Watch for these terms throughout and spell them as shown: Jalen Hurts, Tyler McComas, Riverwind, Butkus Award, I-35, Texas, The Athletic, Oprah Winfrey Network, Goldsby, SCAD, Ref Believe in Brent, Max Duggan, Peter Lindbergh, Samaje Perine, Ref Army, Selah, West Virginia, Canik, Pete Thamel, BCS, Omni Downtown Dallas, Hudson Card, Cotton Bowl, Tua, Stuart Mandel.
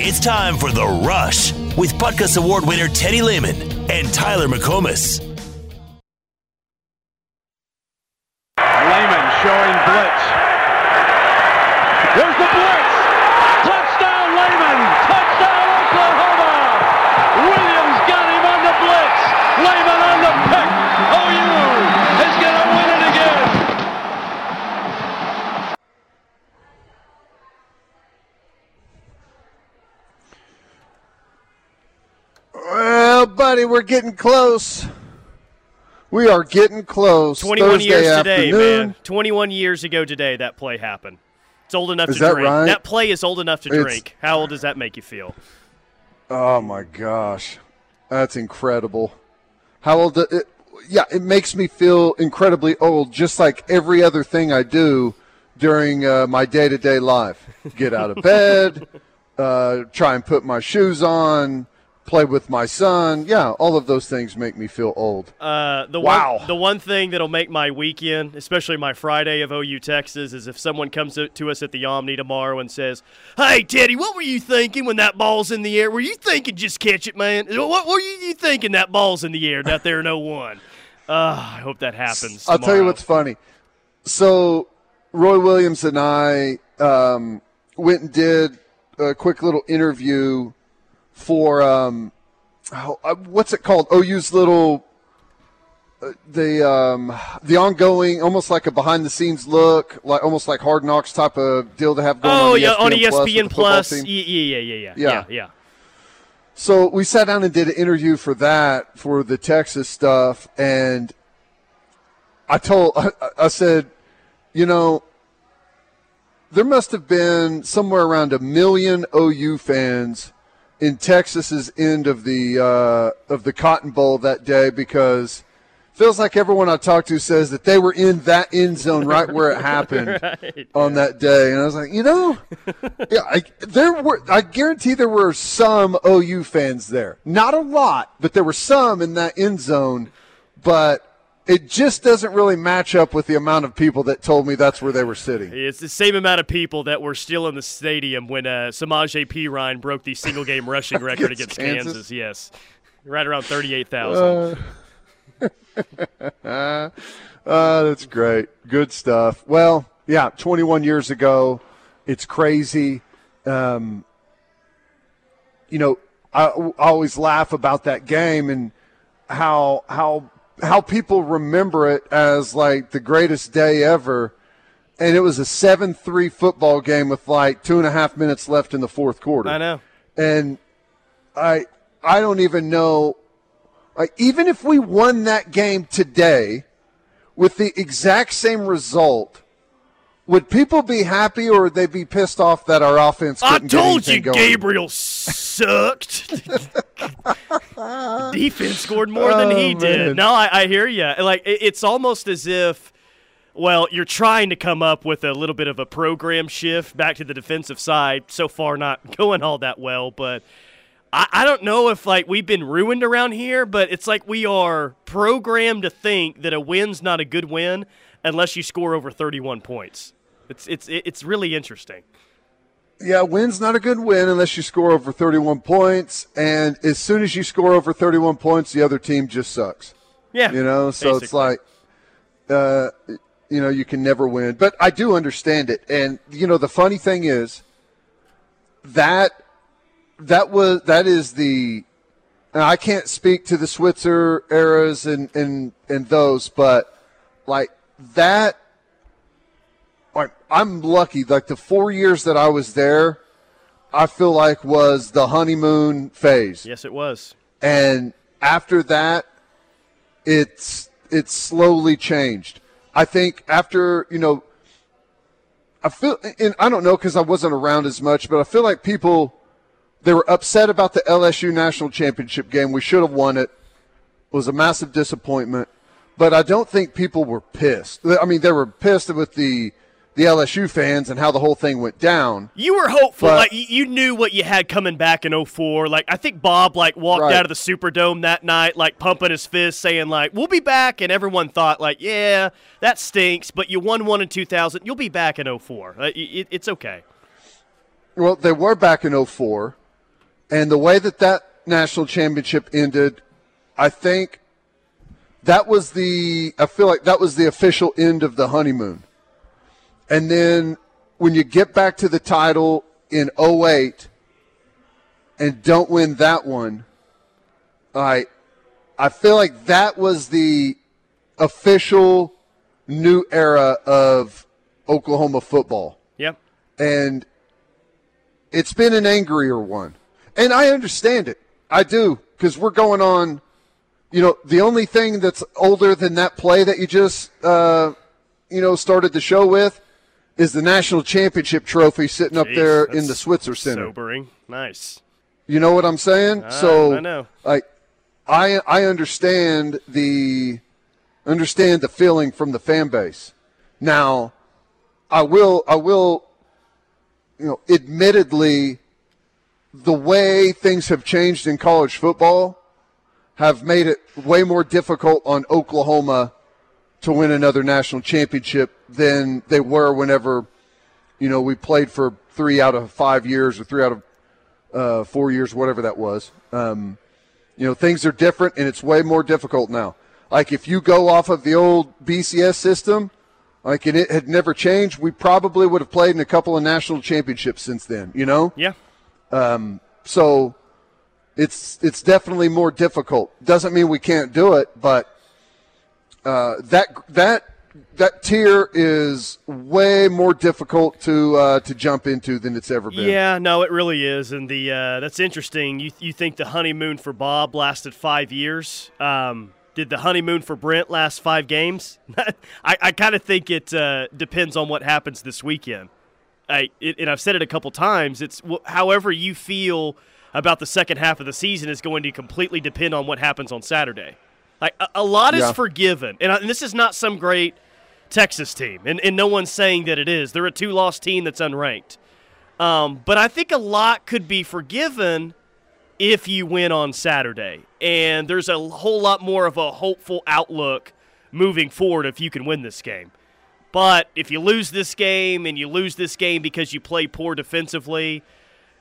It's time for The Rush with Butkus Award winner Teddy Lehman and Tyler McComas. Lehman showing blitz. There's the blitz. Touchdown Lehman. Touchdown Oklahoma. Williams got him on the blitz. Lehman on the pick. OU is going to win it again. Well, buddy, we're getting close. We are getting close. 21 years today, man. 21 years ago today, that play happened. It's old enough to drink. Right? That play is old enough to drink. How old does that make you feel? Oh, my gosh. That's incredible. How old? It makes me feel incredibly old, just like every other thing I do during my day-to-day life. Get out of bed, try and put my shoes on, play with my son. Yeah, all of those things make me feel old. The one thing that'll make my weekend, especially my Friday of OU Texas, is if someone comes to us at the Omni tomorrow and says, "Hey, Teddy, what were you thinking when that ball's in the air? Were you thinking just catch it, man? What were you thinking that ball's in the air out there in 01?" I hope that happens tomorrow. I'll tell you what's funny. So Roy Williams and I went and did a quick little interview for what's it called? OU's little the ongoing, almost like a behind the scenes look, like almost like Hard Knocks type of deal to have going on. Oh yeah, on ESPN Plus. Yeah. So we sat down and did an interview for that, for the Texas stuff, and I said, you know, there must have been somewhere around 1 million OU fans in Texas's end of the Cotton Bowl that day, because it feels like everyone I talked to says that they were in that end zone right where it happened on that day. And I was like, you know, I guarantee there were some OU fans there. Not a lot, but there were some in that end zone. But it just doesn't really match up with the amount of people that told me that's where they were sitting. It's the same amount of people that were still in the stadium when Samaje Perine broke the single-game rushing record against Kansas. Yes, right around 38,000. That's great. Good stuff. Well, yeah, 21 years ago. It's crazy. You know, I always laugh about that game and how people remember it as like the greatest day ever, and it was a 7-3 football game with like 2.5 minutes left in the fourth quarter. I know, and I don't even know. Like, even if we won that game today with the exact same result, would people be happy or would they be pissed off that our offense couldn't get anything going? I told you Gabriel sucked. Defense scored more than he did. Man. No, I hear you. Like, it's almost as if, well, you're trying to come up with a little bit of a program shift back to the defensive side. So far not going all that well, but I don't know if, like, we've been ruined around here, but it's like we are programmed to think that a win's not a good win unless you score over 31 points. It's really interesting. Yeah, win's not a good win unless you score over 31 points, and as soon as you score over 31 points, the other team just sucks. Yeah. You know, so basically, it's like, you know, you can never win. But I do understand it. And, you know, the funny thing is that is the – and I can't speak to the Switzer eras and those, but, like, that – I'm lucky. Like, the 4 years that I was there, I feel like was the honeymoon phase. Yes, it was. And after that, it's slowly changed. I think after, you know, I feel, and I don't know because I wasn't around as much, but I feel like people, they were upset about the LSU National Championship game. We should have won it. It was a massive disappointment. But I don't think people were pissed. I mean, they were pissed with the LSU fans and how the whole thing went down. You were hopeful. But, like, you knew what you had coming back in 04. Like, I think Bob, like, walked out of the Superdome that night, like, pumping his fist, saying, like, we'll be back. And everyone thought, like, yeah, that stinks, but you won one in 2000. You'll be back in 04. It's okay. Well, they were back in 04, And the way that that national championship ended, I think that was the – I feel like that was the official end of the honeymoon. And then when you get back to the title in 08 and don't win that one, I feel like that was the official new era of Oklahoma football. Yep. And it's been an angrier one. And I understand it. I do, because we're going on, you know, the only thing that's older than that play that you just, started the show with is the national championship trophy sitting up there in the Switzer Center. Sobering. Nice. You know what I'm saying? I know. I understand the feeling from the fan base. Now, I will admittedly, the way things have changed in college football have made it way more difficult on Oklahoma to win another national championship than they were whenever, we played for 3 out of 5 years or 3 out of 4 years, whatever that was. Things are different, and it's way more difficult now. Like, if you go off of the old BCS system, and it had never changed, we probably would have played in a couple of national championships since then, Yeah. So it's definitely more difficult. Doesn't mean we can't do it, but that tier is way more difficult to jump into than it's ever been. Yeah, no, it really is, and that's interesting. You think the honeymoon for Bob lasted 5 years? Did the honeymoon for Brent last 5 games? I kind of think it depends on what happens this weekend. And I've said it a couple times. It's however you feel about the second half of the season is going to completely depend on what happens on Saturday. Like a lot is forgiven, and this is not some great Texas team, and no one's saying that it is. They're a 2-loss team that's unranked, but I think a lot could be forgiven if you win on Saturday, and there's a whole lot more of a hopeful outlook moving forward if you can win this game. But if you lose this game and you lose this game because you play poor defensively,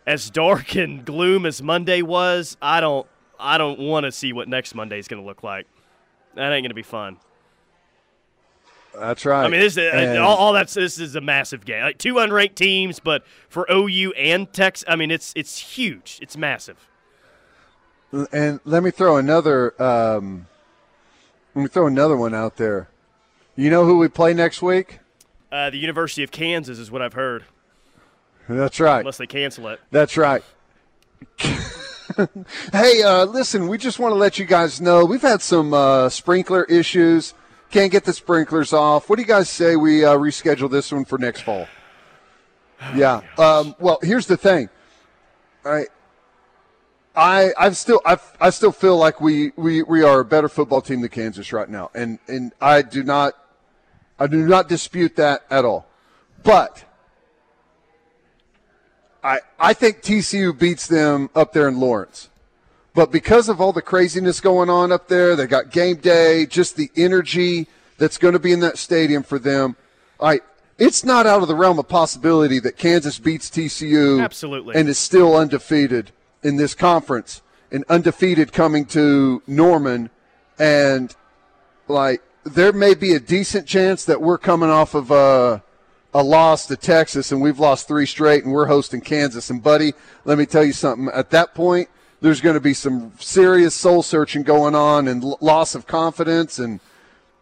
as dark and gloom as Monday was, I don't want to see what next Monday is going to look like. That ain't going to be fun. That's right. I mean, this is a massive game. Like 2 unranked teams, but for OU and Texas, I mean, it's huge. It's massive. And let me throw another. Let me throw another one out there. You know who we play next week? The University of Kansas is what I've heard. That's right. Unless they cancel it. That's right. Hey, listen, we just want to let you guys know we've had some sprinkler issues. Can't get the sprinklers off. What do you guys say we reschedule this one for next fall? Yeah. Well, here's the thing. All right. I still feel like we are a better football team than Kansas right now, and I do not dispute that at all. But I think TCU beats them up there in Lawrence, but because of all the craziness going on up there, they got game day, just the energy that's going to be in that stadium for them. It's not out of the realm of possibility that Kansas beats TCU absolutely and is still undefeated in this conference, and undefeated coming to Norman, and there may be a decent chance that we're coming off of a loss to Texas, and we've lost 3 straight, and we're hosting Kansas. And buddy, let me tell you something. At that point, there's going to be some serious soul searching going on, and loss of confidence, and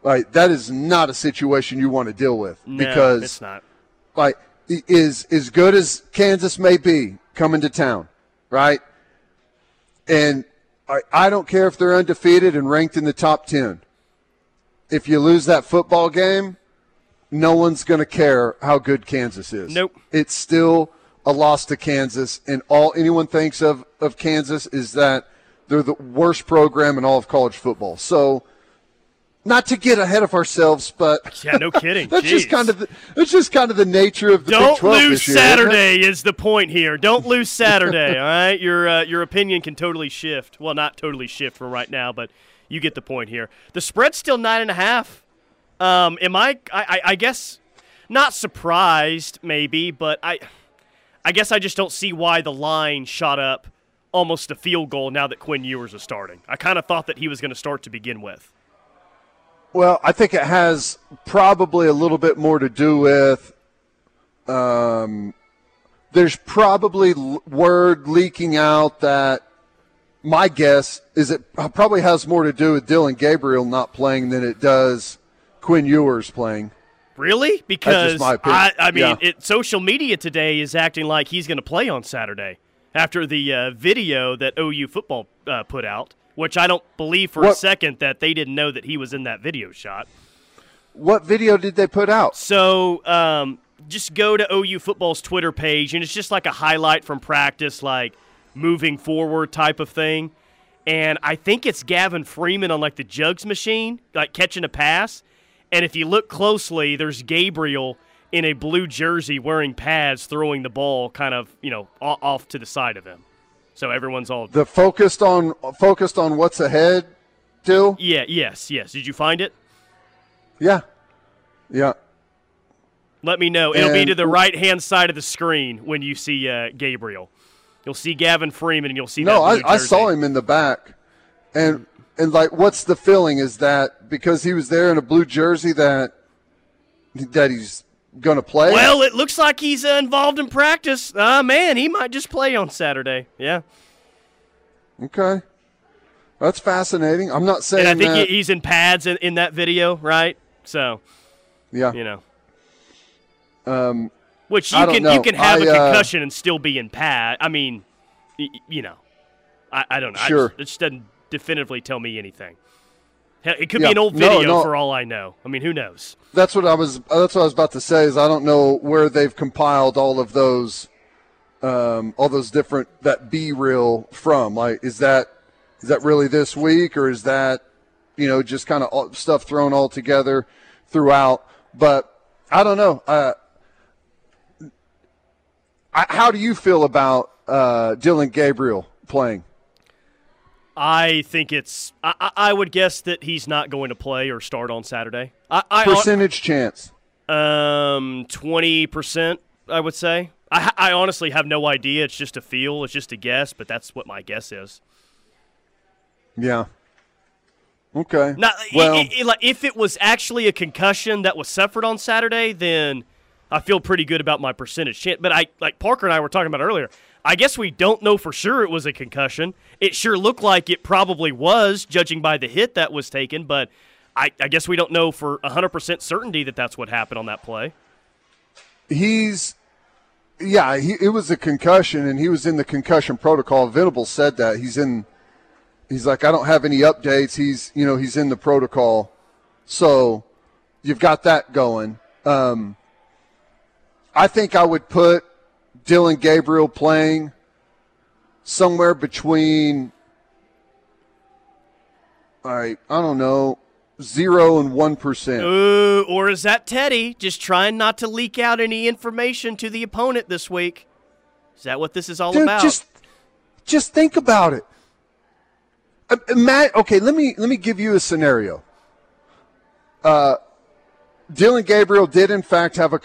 that is not a situation you want to deal with. No, because it's not. As good as Kansas may be coming to town, right? And I don't care if they're undefeated and ranked in the top 10. If you lose that football game, no one's going to care how good Kansas is. Nope. It's still a loss to Kansas, and all anyone thinks of Kansas is that they're the worst program in all of college football. So, not to get ahead of ourselves, but yeah, no kidding. That's just kind of the nature of the Big 12 this year. Don't lose Saturday is the point here. Don't lose Saturday. All right, your opinion can totally shift. Well, not totally shift for right now, but you get the point here. The spread's still 9.5. I guess not surprised maybe, but I guess I just don't see why the line shot up almost a field goal now that Quinn Ewers is starting. I kind of thought that he was going to start to begin with. Well, I think it has probably a little bit more to do with there's probably word leaking out that my guess is it probably has more to do with Dillon Gabriel not playing than it does Quinn Ewers playing. Really? Because, social media today is acting like he's going to play on Saturday after the video that OU football put out, which I don't believe for a second that they didn't know that he was in that video shot. What video did they put out? So just go to OU football's Twitter page, and it's just like a highlight from practice, like moving forward type of thing. And I think it's Gavin Freeman on like the jugs machine, like catching a pass. And if you look closely, there's Gabriel in a blue jersey wearing pads throwing the ball kind of, off to the side of him. So everyone's all the focused on what's ahead, Dill? Yeah, yes. Did you find it? Yeah. Let me know. It'll be to the right-hand side of the screen when you see Gabriel. You'll see Gavin Freeman and you'll see that blue jersey. I saw him in the back. And like, what's the feeling? Is that because he was there in a blue jersey that he's going to play? Well, it looks like he's involved in practice. Man, he might just play on Saturday. Yeah. Okay. That's fascinating. I'm not saying that. And I think he's in pads in that video, right? So, yeah. Which you can have a concussion and still be in pads. I mean, I don't know. Sure. It just doesn't definitively tell me anything. It could be an old video for all I know. I mean, who knows? That's what I was about to say. Is I don't know where they've compiled all those different that B-reel from. Like, is that really this week, or is that just kind of stuff thrown all together throughout? But I don't know. How do you feel about Dillon Gabriel playing? I think I would guess that he's not going to play or start on Saturday. Percentage chance? 20%, I would say. I honestly have no idea. It's just a feel. It's just a guess, but that's what my guess is. Yeah. Okay. Now, if it was actually a concussion that was suffered on Saturday, then I feel pretty good about my percentage chance. But like Parker and I were talking about earlier, I guess we don't know for sure it was a concussion. It sure looked like it probably was, judging by the hit that was taken, but I guess we don't know for 100% certainty that that's what happened on that play. It was a concussion, and he was in the concussion protocol. Venables said that. He's like, I don't have any updates. He's in the protocol. So you've got that going. I think I would put Dillon Gabriel playing somewhere between, I don't know, 0% and 1%. Ooh, or is that Teddy just trying not to leak out any information to the opponent this week? Is that what this is all about? Just think about it. Matt, okay, let me give you a scenario. Dillon Gabriel did in fact have a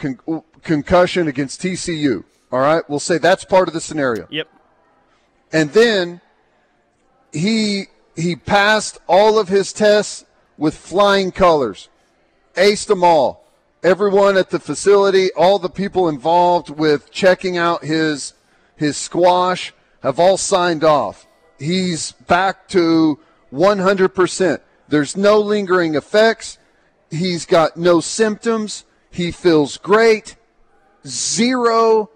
concussion against TCU. All right, we'll say that's part of the scenario. Yep. And then he passed all of his tests with flying colors, aced them all. Everyone at the facility, all the people involved with checking out his squash have all signed off. He's back to 100%. There's no lingering effects. He's got no symptoms. He feels great. 0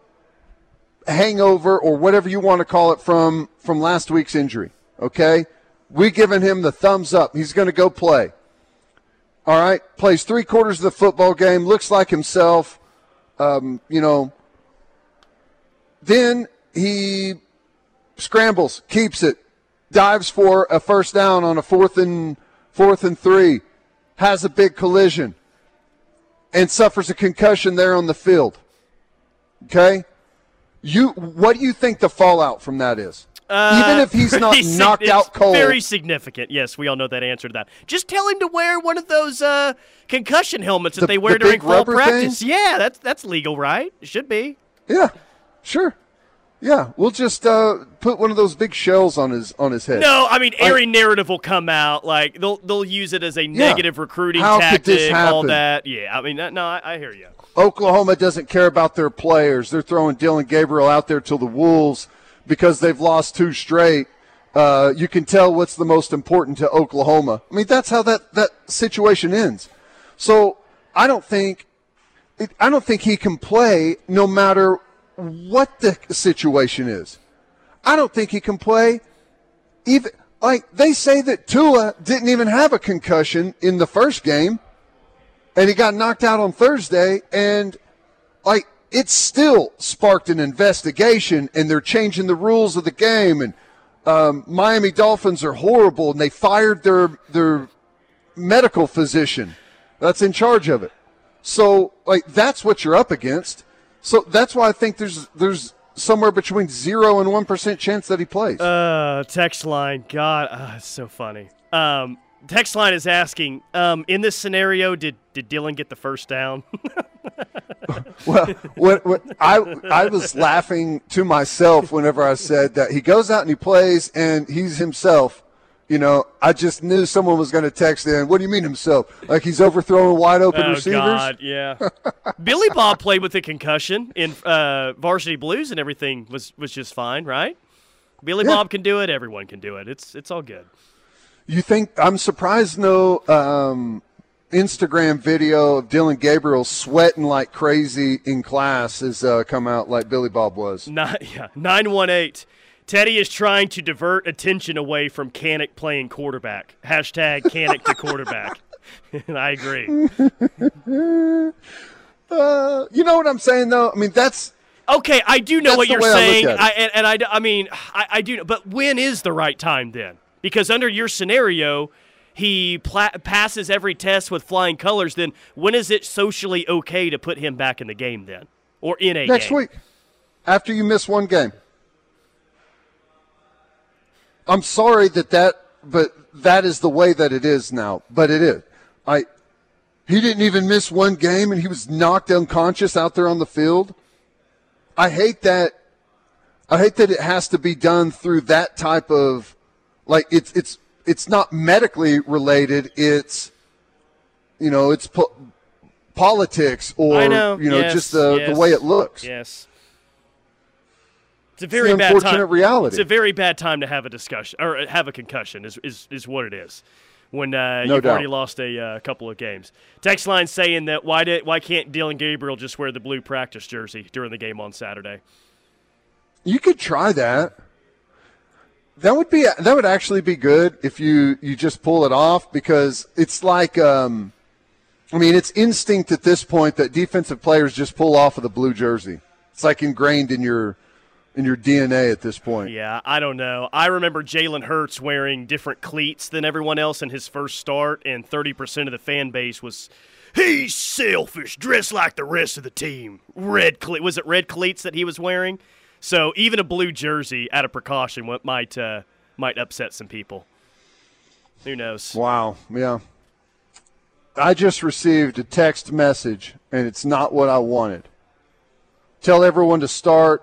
hangover or whatever you want to call it from last week's injury. Okay? We're giving him the thumbs up. He's going to go play. All right? Plays 3/4 of the football game. Looks like himself. Then he scrambles, keeps it, dives for a first down on a fourth and 3, has a big collision, and suffers a concussion there on the field. Okay? What do you think the fallout from that is? Even if he's not knocked out cold. Very significant. Yes, we all know that answer to that. Just tell him to wear one of those concussion helmets that they wear during fall practice. Thing? Yeah, that's legal, right? It should be. Yeah, sure. Yeah, we'll just put one of those big shells on his head. No, I mean, every narrative will come out. Like they'll use it as a negative recruiting tactic. How could this happen? All that. Yeah, I mean, no, I hear you. Oklahoma doesn't care about their players. They're throwing Dillon Gabriel out there till the Wolves because they've lost two straight. You can tell what's the most important to Oklahoma. I mean, that's how that situation ends. So I don't think he can play no matter what the situation is. I don't think he can play even – like they say that Tua didn't even have a concussion in the first game, and he got knocked out on Thursday, and like it still sparked an investigation, and they're changing the rules of the game, and Miami Dolphins are horrible, and they fired their medical physician that's in charge of it. So like that's what you're up against. So that's why I think there's somewhere between 0% and 1% chance that he plays. Text line, God, it's so funny. Text line is asking, in this scenario, did Dillon get the first down? Well, I was laughing to myself whenever I said that he goes out and he plays and he's himself. You know, I just knew someone was going to text in. What do you mean himself? Like he's overthrowing wide open receivers? Oh, God, yeah. Billy Bob played with a concussion in Varsity Blues, and everything was just fine, right? Billy Bob can do it. Everyone can do it. It's all good. You think – I'm surprised no Instagram video of Dillon Gabriel sweating like crazy in class has come out like Billy Bob was. 918. Teddy is trying to divert attention away from Canik playing quarterback. #Canik to quarterback. And I agree. You know what I'm saying, though? I mean, that's – okay, I do know what you're saying. I do – but when is the right time then? Because under your scenario, he passes every test with flying colors. Then when is it socially okay to put him back in the game then or in a next game? Next week after you miss one game. I'm sorry but that is the way that it is now. But it is. He didn't even miss one game, and he was knocked unconscious out there on the field. I hate that. I hate that it has to be done through that type of, like it's not medically related. It's, you know, it's politics or just the way it looks. Yes. It's a very bad time. Reality. It's a very bad time to have a discussion or have a concussion is what it is when you've already lost a couple of games. Text line saying that why can't Dillon Gabriel just wear the blue practice jersey during the game on Saturday? You could try that. That would actually be good if you just pull it off, because it's like it's instinct at this point that defensive players just pull off of the blue jersey. It's like ingrained in your DNA at this point. Yeah, I don't know. I remember Jalen Hurts wearing different cleats than everyone else in his first start, and 30% of the fan base was, he's selfish, dressed like the rest of the team. Red cleat. Was it red cleats that he was wearing? So even a blue jersey out of precaution might upset some people. Who knows? Wow, yeah. I just received a text message, and it's not what I wanted. Tell everyone to start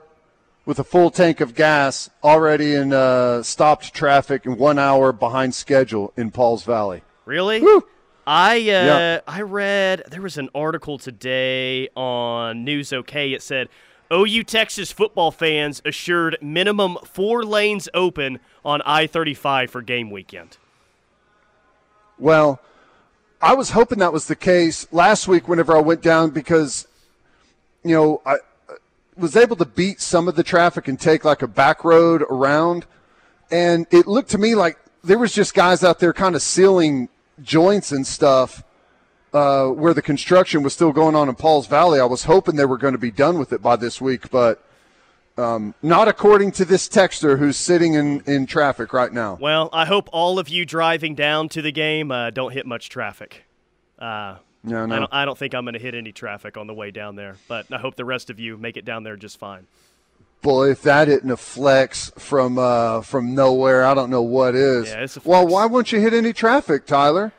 with a full tank of gas, already in stopped traffic and 1 hour behind schedule in Paul's Valley. Really? Woo. I read, there was an article today on News OK. It said, OU Texas football fans assured minimum 4 lanes open on I-35 for game weekend. Well, I was hoping that was the case last week whenever I went down, because, you know, I was able to beat some of the traffic and take like a back road around, and it looked to me like there was just guys out there kind of sealing joints and stuff where the construction was still going on in Paul's Valley. I was hoping they were going to be done with it by this week, but not according to this texter who's sitting in traffic right now. Well, I hope all of you driving down to the game don't hit much traffic. No. I don't think I'm going to hit any traffic on the way down there, but I hope the rest of you make it down there just fine. Boy, if that isn't a flex from nowhere, I don't know what is. Yeah, it's a flex. Well, why won't you hit any traffic, Tyler?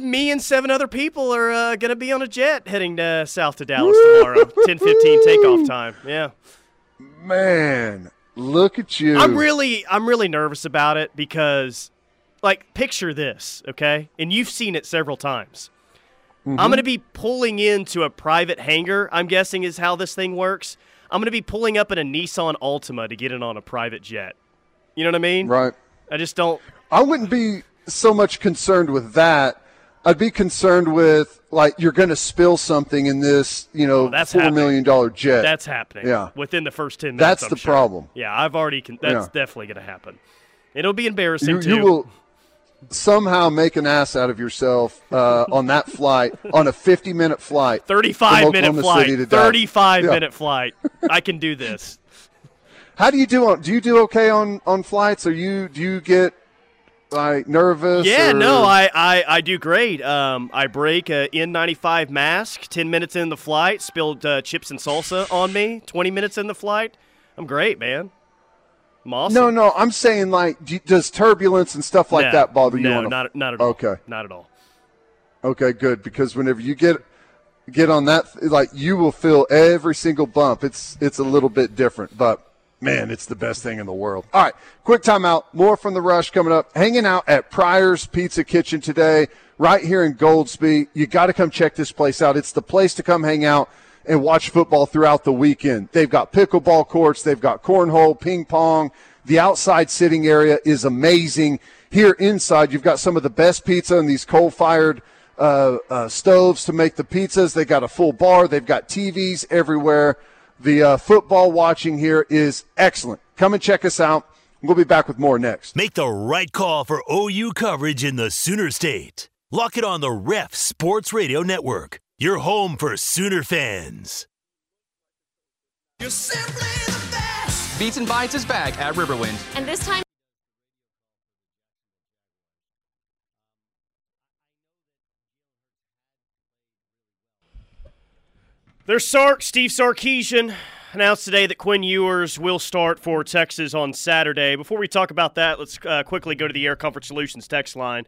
Me and 7 other people are going to be on a jet heading south to Dallas tomorrow, 10:15 takeoff time. Yeah. Man, look at you. I'm really nervous about it because, like, picture this, okay? And you've seen it several times. Mm-hmm. I'm going to be pulling into a private hangar, I'm guessing is how this thing works. I'm going to be pulling up in a Nissan Altima to get in on a private jet. You know what I mean? Right. I just don't. I wouldn't be so much concerned with that. I'd be concerned with, like, you're going to spill something in this, you know, $4 million jet. That's happening. Yeah. Within the first 10 minutes. That's the problem. Yeah, I've already. That's definitely going to happen. It'll be embarrassing too. You will somehow make an ass out of yourself on that flight, on a 50-minute flight, 35-minute flight, 35-minute flight. I can do this. How do you do? Do you do okay on flights? Do you get, like, nervous? Yeah, no, I do great. I break an N95 mask 10 minutes in the flight, spilled chips and salsa on me 20 minutes in the flight. I'm great, man. I'm awesome. No, I'm saying, like, does turbulence and stuff like that bother you? No, not at all. Okay. Not at all. Okay, good, because whenever you get on that, like, you will feel every single bump. It's a little bit different, but man, it's the best thing in the world. All right, quick timeout. More from The Rush coming up. Hanging out at Pryor's Pizza Kitchen today, right here in Goldsby. You got to come check this place out. It's the place to come hang out and watch football throughout the weekend. They've got pickleball courts. They've got cornhole, ping pong. The outside sitting area is amazing. Here inside, you've got some of the best pizza and these coal-fired stoves to make the pizzas. They got a full bar. They've got TVs everywhere. The football watching here is excellent. Come and check us out. We'll be back with more next. Make the right call for OU coverage in the Sooner State. Lock it on the Ref Sports Radio Network. Your home for Sooner fans. You're simply the best. Beats and Bites is back at Riverwind. And this time. There's Steve Sarkisian announced today that Quinn Ewers will start for Texas on Saturday. Before we talk about that, let's quickly go to the Air Comfort Solutions text line.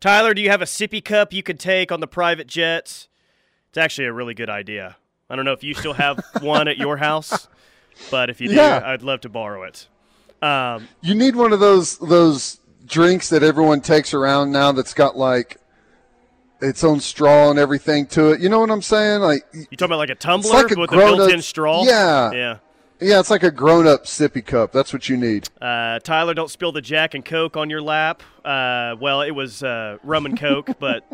Tyler, do you have a sippy cup you could take on the private jets? It's actually a really good idea. I don't know if you still have one at your house, but if you do, I'd love to borrow it. You need one of those drinks that everyone takes around now that's got, like, its own straw and everything to it. You know what I'm saying? Like, you talking about like a tumbler like with a built-in straw? Yeah, it's like a grown-up sippy cup. That's what you need. Tyler, don't spill the Jack and Coke on your lap. Well, it was rum and Coke, but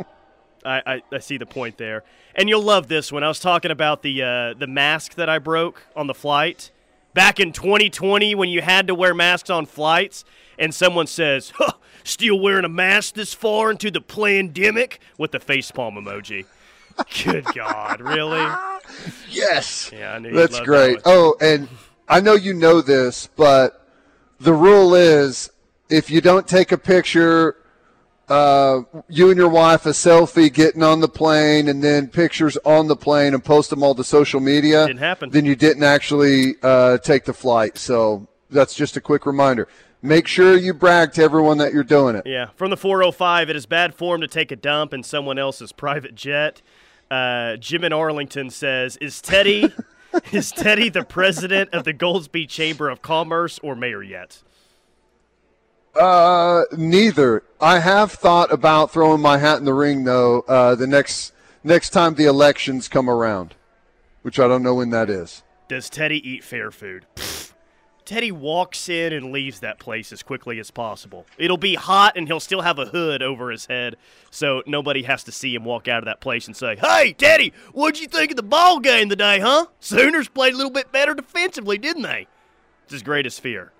I see the point there. And you'll love this one. I was talking about the mask that I broke on the flight. Back in 2020 when you had to wear masks on flights, and someone says, huh, still wearing a mask this far into the pandemic with the facepalm emoji. Good God, really? Yes. Yeah, I knew that's great. Oh, and I know you know this, but the rule is if you don't take a picture, you and your wife, a selfie getting on the plane and then pictures on the plane and post them all to social media, didn't happen. Then you didn't actually take the flight. So that's just a quick reminder. Make sure you brag to everyone that you're doing it. Yeah. From the 405, it is bad form to take a dump in someone else's private jet. Jim in Arlington says, "Is Teddy the president of the Goldsby Chamber of Commerce or mayor yet?" Neither. I have thought about throwing my hat in the ring, though. The next time the elections come around, which I don't know when that is. Does Teddy eat fair food? Teddy walks in and leaves that place as quickly as possible. It'll be hot, and he'll still have a hood over his head, so nobody has to see him walk out of that place and say, "Hey, Teddy, what'd you think of the ball game today, huh? Sooners played a little bit better defensively, didn't they?" It's his greatest fear.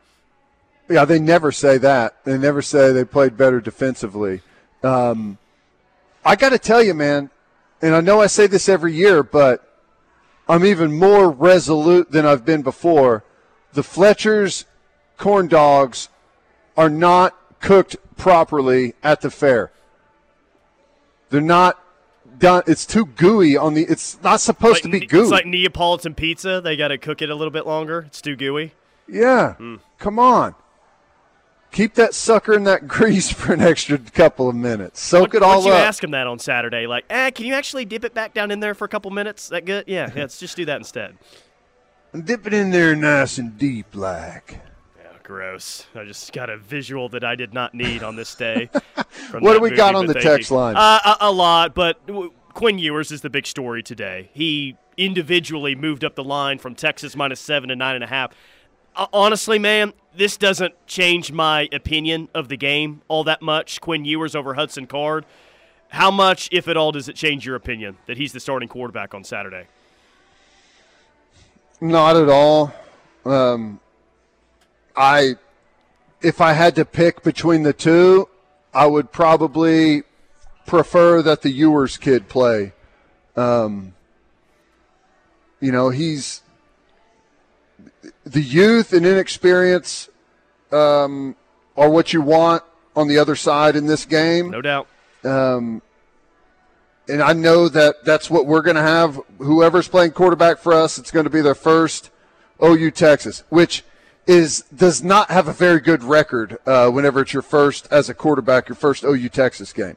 Yeah, they never say that. They never say they played better defensively. I got to tell you, man, and I know I say this every year, but I'm even more resolute than I've been before. The Fletcher's corn dogs are not cooked properly at the fair. They're not done. It's too gooey on the. It's not supposed to be gooey. It's like Neapolitan pizza. They got to cook it a little bit longer. It's too gooey. Yeah. Mm. Come on. Keep that sucker in that grease for an extra couple of minutes. Soak it all up. You ask them that on Saturday, like, can you actually dip it back down in there for a couple minutes? That good? Yeah. Let's just do that instead. I'm dipping in there nice and deep like. Yeah, gross. I just got a visual that I did not need on this day. What do we got on the text line? A lot, but Quinn Ewers is the big story today. He individually moved up the line from Texas -7 to 9.5. Honestly, man, this doesn't change my opinion of the game all that much. Quinn Ewers over Hudson Card. How much, if at all, does it change your opinion that he's the starting quarterback on Saturday? Not at all. If I had to pick between the two, I would probably prefer that the Ewers kid play. You know, he's the youth and inexperience are what you want on the other side in this game. No doubt. And I know that that's what we're going to have. Whoever's playing quarterback for us, it's going to be their first OU Texas, which does not have a very good record whenever it's your first as a quarterback, your first OU Texas game.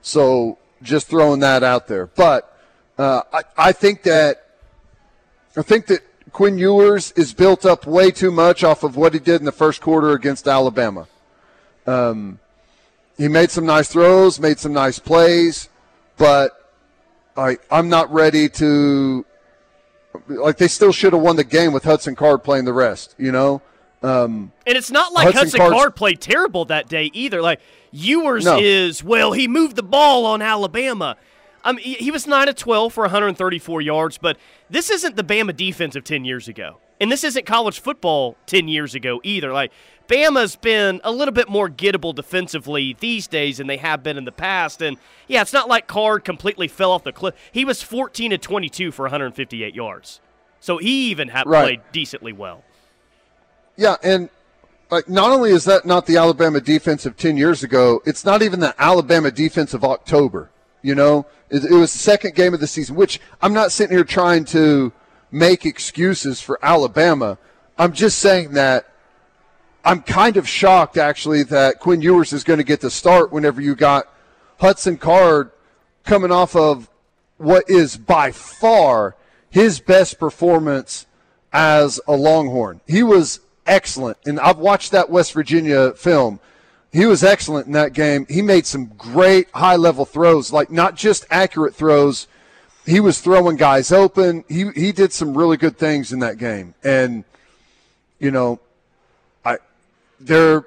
So just throwing that out there. But I think that Quinn Ewers is built up way too much off of what he did in the first quarter against Alabama. He made some nice throws, made some nice plays, but I'm not ready to – like, they still should have won the game with Hudson Card playing the rest, you know? And it's not like Hudson Card played terrible that day either. Like, Ewers he moved the ball on Alabama. I mean, he was 9 of 12 for 134 yards, but this isn't the Bama defense of 10 years ago. And this isn't college football 10 years ago either. Like, Bama's been a little bit more gettable defensively these days than they have been in the past. And, yeah, it's not like Card completely fell off the cliff. He was 14 of 22 for 158 yards. So he even played decently well. Yeah, and like, not only is that not the Alabama defense of 10 years ago, it's not even the Alabama defense of October. You know, it was the second game of the season, which I'm not sitting here trying to make excuses for Alabama. I'm just saying that I'm kind of shocked, actually, that Quinn Ewers is going to get the start whenever you got Hudson Card coming off of what is by far his best performance as a Longhorn. He was excellent, and I've watched that West Virginia film. He was excellent in that game. He made some great high-level throws, like not just accurate throws. He was throwing guys open. He did some really good things in that game. And, you know, they're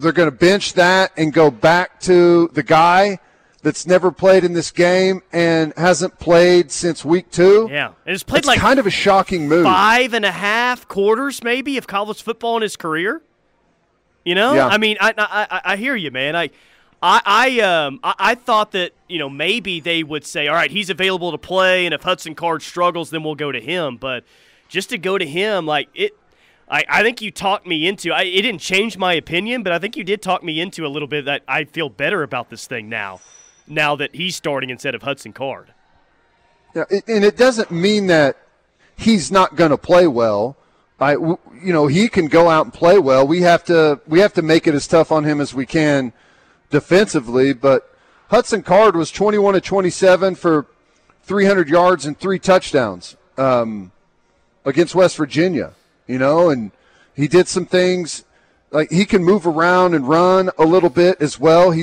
going to bench that and go back to the guy that's never played in this game and hasn't played since week 2. Yeah, and it's played like kind of a shocking move. 5.5 quarters maybe of college football in his career. You know, yeah. I mean, I hear you, man. I thought that, you know, maybe they would say, all right, he's available to play, and if Hudson Card struggles, then we'll go to him. But just to go to him, like it, I think you talked me into. It didn't change my opinion, but I think you did talk me into a little bit that I feel better about this thing now that he's starting instead of Hudson Card. Yeah, and it doesn't mean that he's not going to play well. You know, he can go out and play well. We have to make it as tough on him as we can defensively. But Hudson Card was 21 of 27 for 300 yards and 3 touchdowns against West Virginia. You know, and he did some things like he can move around and run a little bit as well.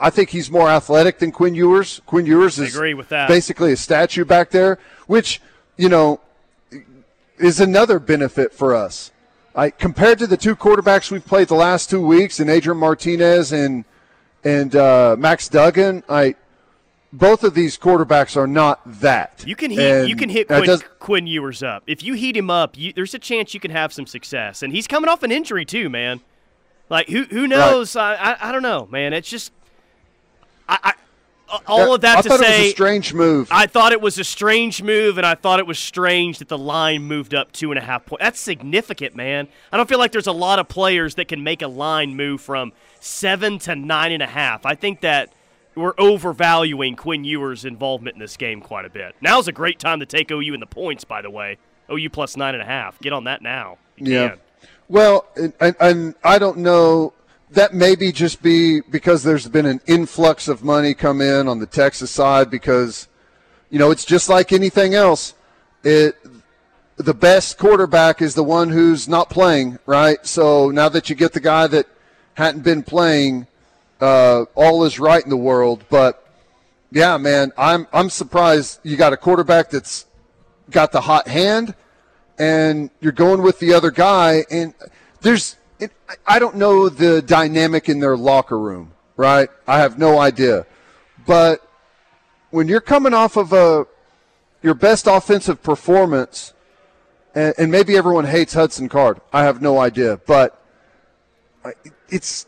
I think he's more athletic than Quinn Ewers. Quinn Ewers is basically a statue back there, which, you know, is another benefit for us. Compared to the two quarterbacks we've played the last 2 weeks, and Adrian Martinez and Max Duggan, both of these quarterbacks are not that. You can hit Quinn Ewers up. If you heat him up, there's a chance you can have some success. And he's coming off an injury too, man. Like who knows? Right. I don't know, man. It's just all of that to say, I thought it was a strange move. I thought it was a strange move, and I thought it was strange that the line moved up 2.5 points. That's significant, man. I don't feel like there's a lot of players that can make a line move from 7 to 9.5. I think that we're overvaluing Quinn Ewers' involvement in this game quite a bit. Now's a great time to take OU in the points, by the way. OU plus 9.5. Get on that now. You can. Well, and I don't know. That may be just because there's been an influx of money come in on the Texas side because, you know, it's just like anything else. the best quarterback is the one who's not playing, right? So now that you get the guy that hadn't been playing, all is right in the world. But, yeah, man, I'm surprised you got a quarterback that's got the hot hand and you're going with the other guy. And I don't know the dynamic in their locker room, right? I have no idea. But when you're coming off of your best offensive performance, and maybe everyone hates Hudson Card, I have no idea, but it's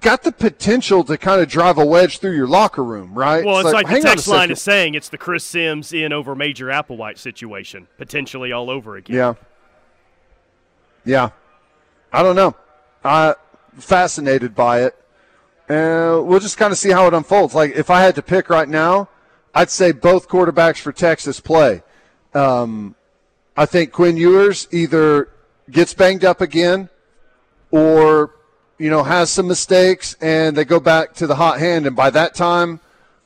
got the potential to kind of drive a wedge through your locker room, right? Well, it's like the text line is saying, it's the Chris Sims in over Major Applewhite situation, potentially all over again. Yeah. Yeah. I don't know. I'm fascinated by it. We'll just kind of see how it unfolds. Like, if I had to pick right now, I'd say both quarterbacks for Texas play. I think Quinn Ewers either gets banged up again or, you know, has some mistakes and they go back to the hot hand. And by that time,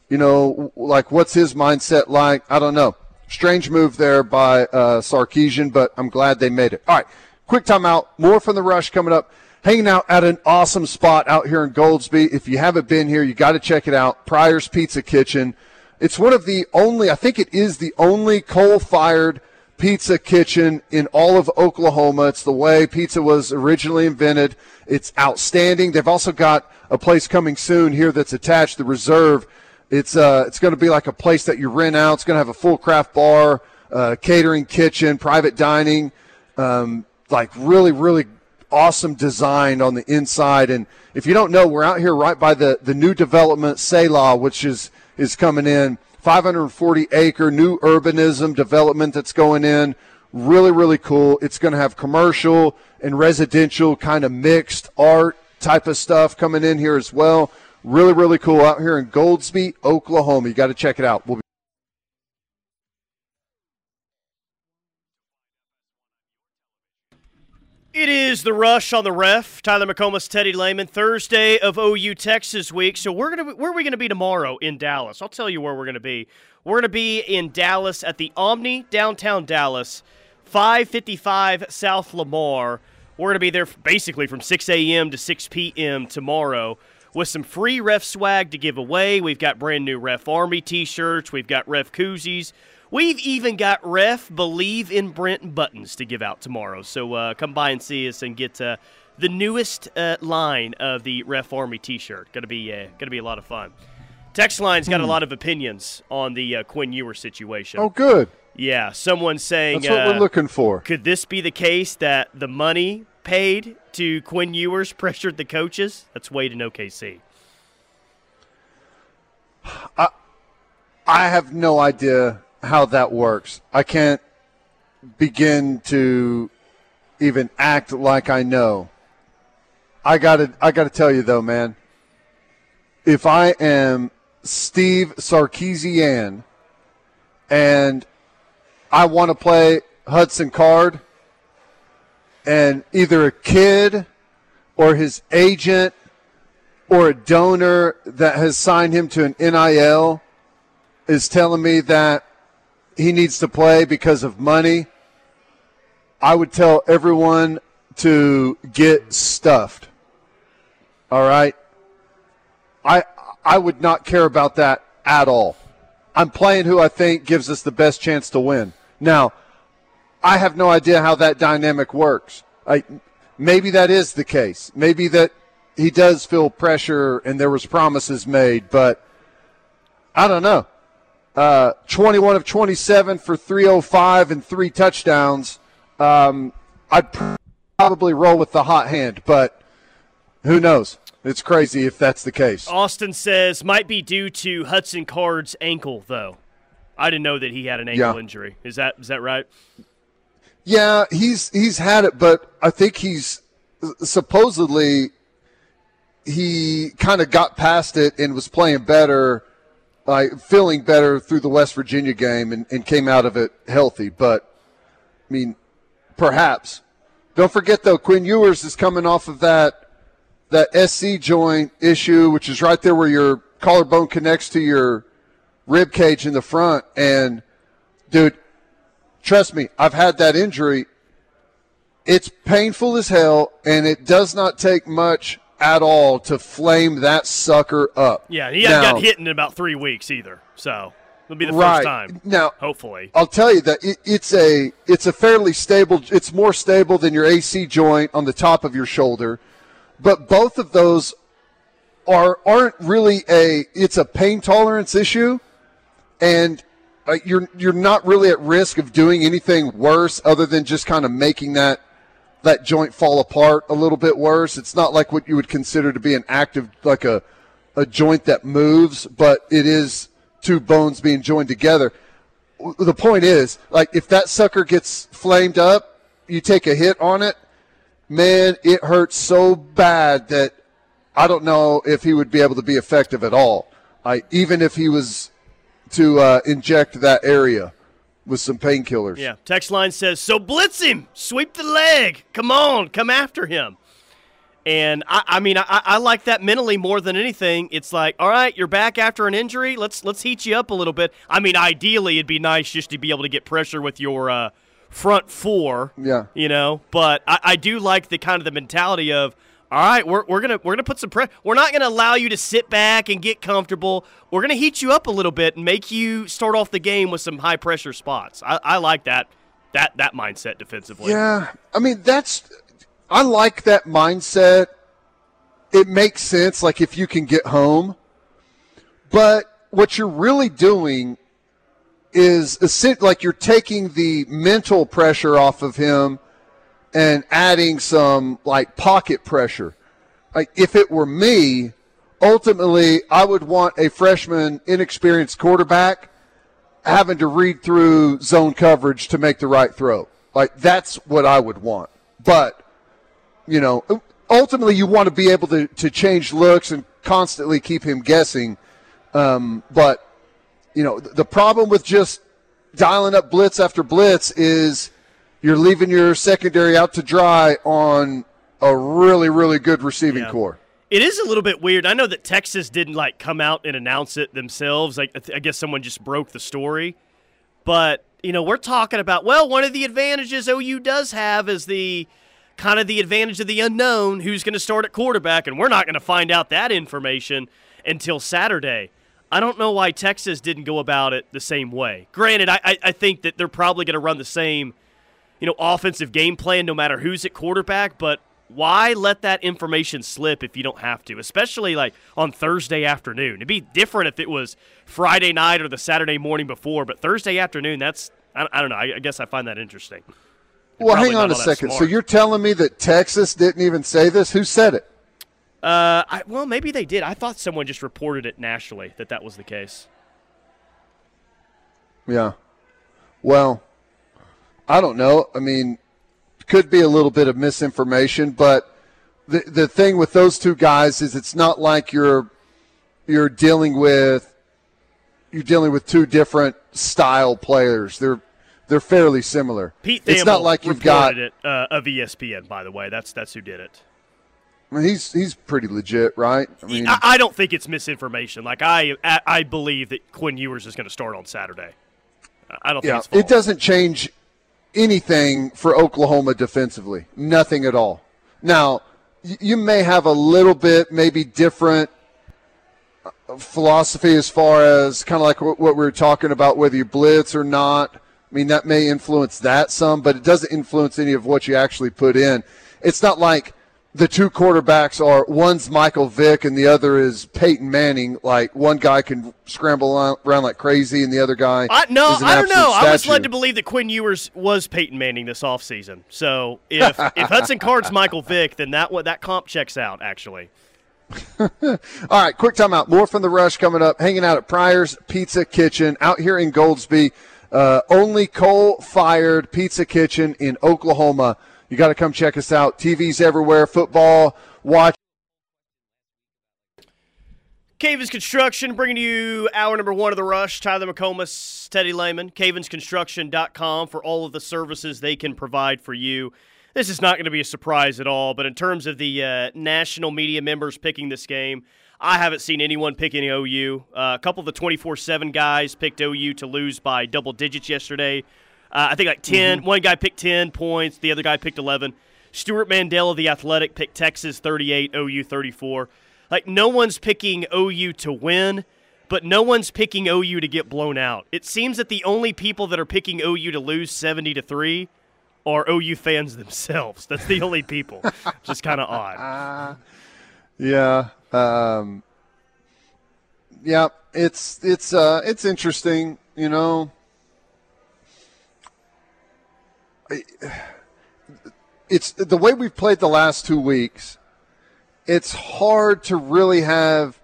you know, like, what's his mindset like? I don't know. Strange move there by Sarkisian, but I'm glad they made it. All right, quick timeout. More from The Rush coming up. Hanging out at an awesome spot out here in Goldsby. If you haven't been here, you got to check it out. Pryor's Pizza Kitchen. It's one of the only, I think it is the only coal-fired pizza kitchen in all of Oklahoma. It's the way pizza was originally invented. It's outstanding. They've also got a place coming soon here that's attached, the Reserve. It's going to be like a place that you rent out. It's going to have a full craft bar, catering kitchen, private dining, like really, really awesome design on the inside. And if you don't know, we're out here right by the new development, Selah, which is coming in. 540-acre new urbanism development that's going in. Really, really cool. It's going to have commercial and residential kind of mixed art type of stuff coming in here as well. Really, really cool out here in Goldsby, Oklahoma. You got to check it out. We'll be It is The Rush on the Ref. Tyler McComas, Teddy Lehman. Thursday of OU Texas week. So where are we going to be tomorrow in Dallas? I'll tell you where we're going to be. We're going to be in Dallas at the Omni, downtown Dallas, 555 South Lamar. We're going to be there basically from 6 a.m. to 6 p.m. tomorrow with some free Ref swag to give away. We've got brand new Ref Army T-shirts. We've got Ref koozies. We've even got Ref Believe in Brent buttons to give out tomorrow. So come by and see us and get the newest line of the Ref Army T-shirt. Gonna be a lot of fun. Text line's got a lot of opinions on the Quinn Ewers situation. Oh, good. Yeah, someone saying that's what we're looking for. Could this be the case that the money paid to Quinn Ewers pressured the coaches? That's Wade in OKC. I have no idea how that works. I can't begin to even act like I know. I gotta tell you though, man, if I am Steve Sarkisian and I want to play Hudson Card, and either a kid or his agent or a donor that has signed him to an NIL is telling me that he needs to play because of money, I would tell everyone to get stuffed. All right? I would not care about that at all. I'm playing who I think gives us the best chance to win. Now, I have no idea how that dynamic works. Maybe that is the case. Maybe that he does feel pressure and there was promises made, but I don't know. 21 of 27 for 305 and 3 touchdowns. I'd probably roll with the hot hand, but who knows? It's crazy if that's the case. Austin says, might be due to Hudson Card's ankle, though. I didn't know that he had an ankle injury. Is that right? Yeah, he's had it, but I think he's supposedly he kind of got past it and was playing better, like feeling better through the West Virginia game and came out of it healthy. But, I mean, perhaps. Don't forget, though, Quinn Ewers is coming off of that SC joint issue, which is right there where your collarbone connects to your rib cage in the front. And, dude, Trust me, I've had that injury. It's painful as hell, and it does not take much at all to flame that sucker up. Yeah, he hasn't got hit in about 3 weeks either, so it'll be the first time. Now, hopefully, I'll tell you that it's a fairly stable. It's more stable than your AC joint on the top of your shoulder, but both of those aren't really a. It's a pain tolerance issue, and you're not really at risk of doing anything worse other than just kind of making that joint fall apart a little bit worse. It's not like what you would consider to be an active, like a joint that moves, but it is two bones being joined together. The point is, like, if that sucker gets flamed up, you take a hit on it, man, it hurts so bad that I don't know if he would be able to be effective at all. Even if he was to inject that area with some painkillers. Yeah, text line says, so blitz him, sweep the leg, come on, come after him. And, I mean, I like that mentally more than anything. It's like, all right, you're back after an injury, let's heat you up a little bit. I mean, ideally, it'd be nice just to be able to get pressure with your front four. Yeah. You know, but I do like the kind of the mentality of, all right, we're gonna put some pressure. We're not gonna allow you to sit back and get comfortable. We're gonna heat you up a little bit and make you start off the game with some high pressure spots. I like that mindset defensively. Yeah, I mean I like that mindset. It makes sense, like if you can get home. But what you're really doing is like you're taking the mental pressure off of him and adding some, like, pocket pressure. Like, if it were me, ultimately I would want a freshman, inexperienced quarterback having to read through zone coverage to make the right throw. Like, that's what I would want. But, you know, ultimately you want to be able to change looks and constantly keep him guessing. But, you know, the problem with just dialing up blitz after blitz is you're leaving your secondary out to dry on a really, really good receiving corps. It is a little bit weird. I know that Texas didn't, like, come out and announce it themselves. Like, I guess someone just broke the story. But, you know, we're talking about, well, one of the advantages OU does have is the kind of the advantage of the unknown, who's going to start at quarterback, and we're not going to find out that information until Saturday. I don't know why Texas didn't go about it the same way. Granted, I think that they're probably going to run the same – you know, offensive game plan no matter who's at quarterback, but why let that information slip if you don't have to, especially like on Thursday afternoon? It'd be different if it was Friday night or the Saturday morning before, but Thursday afternoon, that's – I don't know. I guess I find that interesting. Well, hang on a second. So you're telling me that Texas didn't even say this? Who said it? Well, maybe they did. I thought someone just reported it nationally that was the case. Yeah. Well – I don't know. I mean, could be a little bit of misinformation, but the thing with those two guys is it's not like you're dealing with two different style players. They're fairly similar. Pete Thamel, it's not like you've got it of ESPN, by the way. That's who did it. I mean, he's pretty legit, right? I mean, I don't think it's misinformation. Like I believe that Quinn Ewers is going to start on Saturday. I don't think it's false. It doesn't change anything for Oklahoma defensively. Nothing at all. Now, you may have a little bit maybe different philosophy as far as kind of like what we were talking about, whether you blitz or not. I mean, that may influence that some, but it doesn't influence any of what you actually put in. It's not like the two quarterbacks are, one's Michael Vick and the other is Peyton Manning. Like, one guy can scramble around like crazy and the other guy I don't know. I was led to believe that Quinn Ewers was Peyton Manning this offseason. So if Hudson Card's Michael Vick, then that comp checks out, actually. All right, quick timeout. More from The Rush coming up. Hanging out at Pryor's Pizza Kitchen out here in Goldsby. Only coal-fired pizza kitchen in Oklahoma. You got to come check us out. TV's everywhere. Football, watch. Cavens Construction bringing to you hour number one of The Rush. Tyler McComas, Teddy Lehman, CavensConstruction.com for all of the services they can provide for you. This is not going to be a surprise at all, but in terms of the national media members picking this game, I haven't seen anyone picking OU. A couple of the 24/7 guys picked OU to lose by double digits yesterday. I think like 10. Mm-hmm. One guy picked 10 points. The other guy picked 11. Stuart Mandel of The Athletic picked Texas 38, OU 34. Like, no one's picking OU to win, but no one's picking OU to get blown out. It seems that the only people that are picking OU to lose 70-3 are OU fans themselves. That's the only people, which is kind of odd. Yeah. Yeah, it's interesting, you know. It's the way we've played the last 2 weeks. It's hard to really have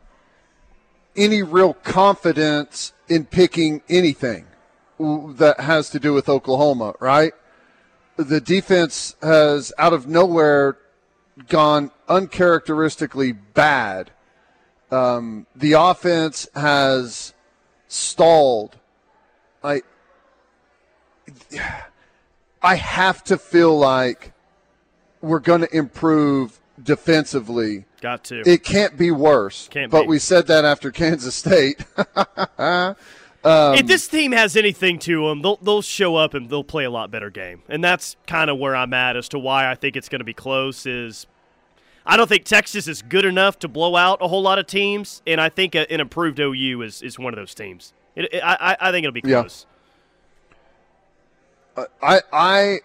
any real confidence in picking anything that has to do with Oklahoma, right? The defense has out of nowhere gone uncharacteristically bad. The offense has stalled. I have to feel like we're going to improve defensively. Got to. It can't be worse. But we said that after Kansas State. If this team has anything to them, they'll show up and they'll play a lot better game. And that's kind of where I'm at as to why I think it's going to be close is I don't think Texas is good enough to blow out a whole lot of teams, and I think an improved OU is one of those teams. I think it'll be close. Yeah.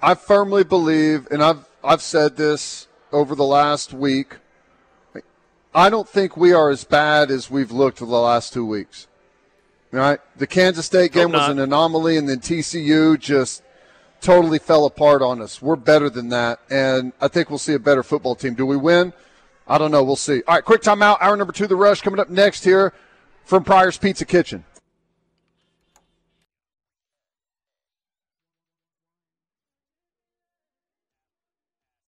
I firmly believe, and I've said this over the last week, I don't think we are as bad as we've looked for the last 2 weeks. Right? The Kansas State game was an anomaly, and then TCU just totally fell apart on us. We're better than that, and I think we'll see a better football team. Do we win? I don't know. We'll see. All right, quick timeout. Hour number 2, The Rush, coming up next here from Pryor's Pizza Kitchen.